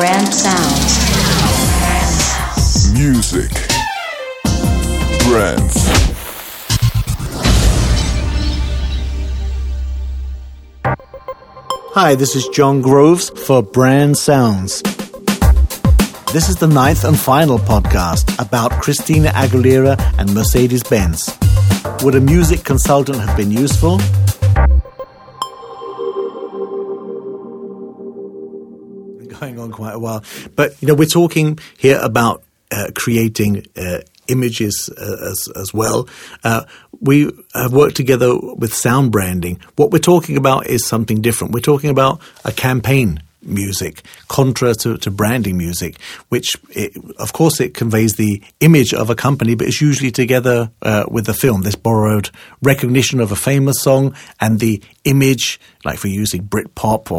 Grand sounds. Music. Brands. Hi, this is John Groves for Brand Sounds. This is the 9th and final podcast about Christina Aguilera and Mercedes-Benz. Would a music consultant have been useful? Going on quite a while. But, we're talking here about creating images as well. We have worked together with sound branding. What we're talking about is something different. We're talking about a campaign music, contra to branding music, which, of course, it conveys the image of a company, but it's usually together with the film. This borrowed recognition of a famous song and the image, like for using Britpop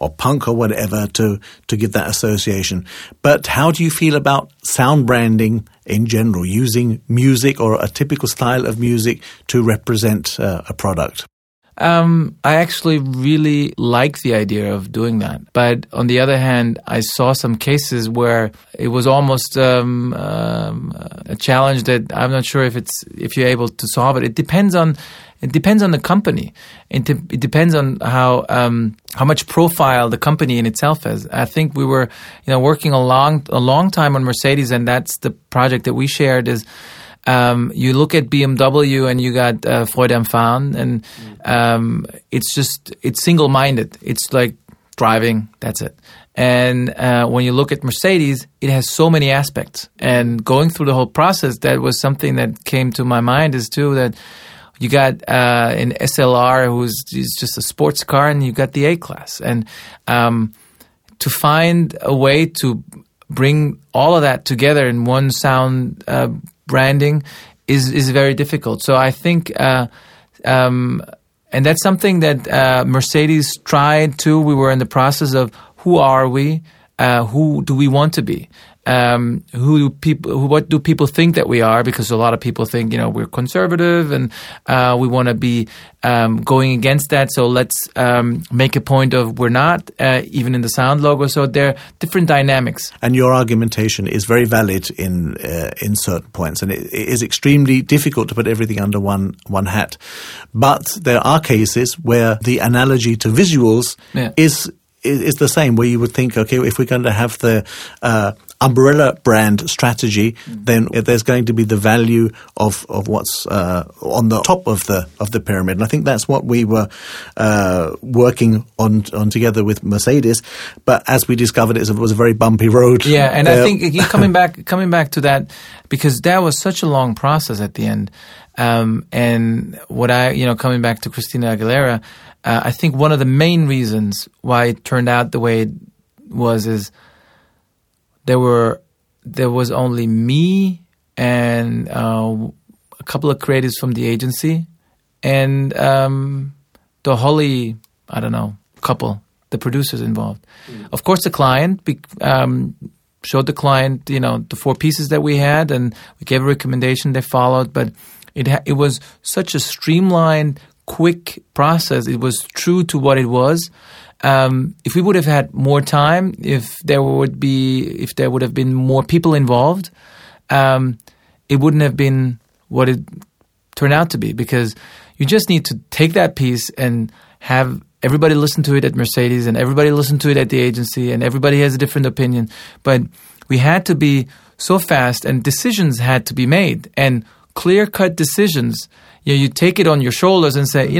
or punk or whatever to give that association. But how do you feel about sound branding in general, using music or a typical style of music to represent a product? I actually really like the idea of doing that. But on the other hand, I saw some cases where it was almost a challenge that I'm not sure if you're able to solve it. It depends on the company. It depends on how much profile the company in itself has. I think we were working a long time on Mercedes, and that's the project that we shared is. You look at BMW and you got Freude am Fahren, and it's single-minded. It's like driving, that's it. And when you look at Mercedes, it has so many aspects. And going through the whole process, that was something that came to my mind is too that you got an SLR who's just a sports car, and you got the A class. And to find a way to bring all of that together in one sound branding is very difficult. So I think, and that's something that Mercedes tried too. We were in the process of who are we? Who do we want to be? What do people think that we are? Because a lot of people think, we're conservative and we want to be going against that. So let's make a point of we're not, even in the sound logo. So there are different dynamics. And your argumentation is very valid in certain points. And it is extremely difficult to put everything under one hat. But there are cases where the analogy to visuals is the same, where you would think, okay, if we're going to have the umbrella brand strategy, then there's going to be the value of what's on the top of the pyramid. And I think that's what we were working on together with Mercedes. But as we discovered, it was a very bumpy road. Yeah, and I think coming back to that, because that was such a long process at the end. And what I, coming back to Christina Aguilera, I think one of the main reasons why it turned out the way it was is there was only me and a couple of creatives from the agency and the Holly, I don't know, couple, the producers involved. Of course, the client showed the client, the four pieces that we had, and we gave a recommendation they followed, but it was such a streamlined, quick process. It was true to what it was. If we would have had more time, if there would have been more people involved, it wouldn't have been what it turned out to be, because you just need to take that piece and have everybody listen to it at Mercedes and everybody listen to it at the agency, and everybody has a different opinion. But we had to be so fast, and decisions had to be made, and clear-cut decisions. You take it on your shoulders and say,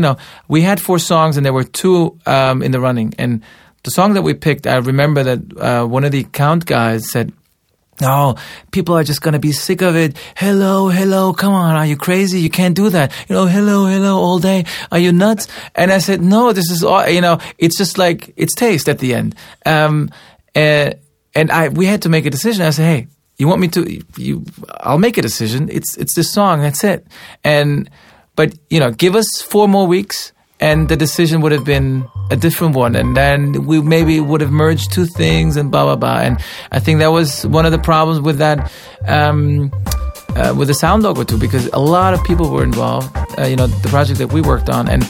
we had four songs and there were two in the running. And the song that we picked, I remember that one of the account guys said, "Oh, people are just going to be sick of it. Hello, hello, come on, are you crazy? You can't do that. Hello, hello all day. Are you nuts?" And I said, "No, this is all, it's just like, it's taste at the end." And we had to make a decision. I said, "Hey, you want me to, I'll make a decision. It's this song, that's it." But give us 4 more weeks and the decision would have been a different one. And then we maybe would have merged two things and blah, blah, blah. And I think that was one of the problems with that, with the sound logo too, because a lot of people were involved, the project that we worked on. And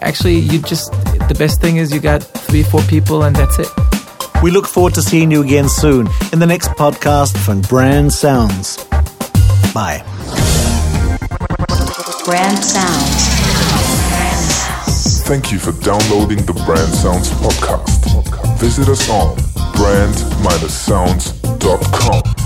actually the best thing is you got 3, 4 people and that's it. We look forward to seeing you again soon in the next podcast from Brand Sounds. Bye. Brand Sounds. Thank you for downloading the Brand Sounds podcast. Visit us on brand-sounds.com.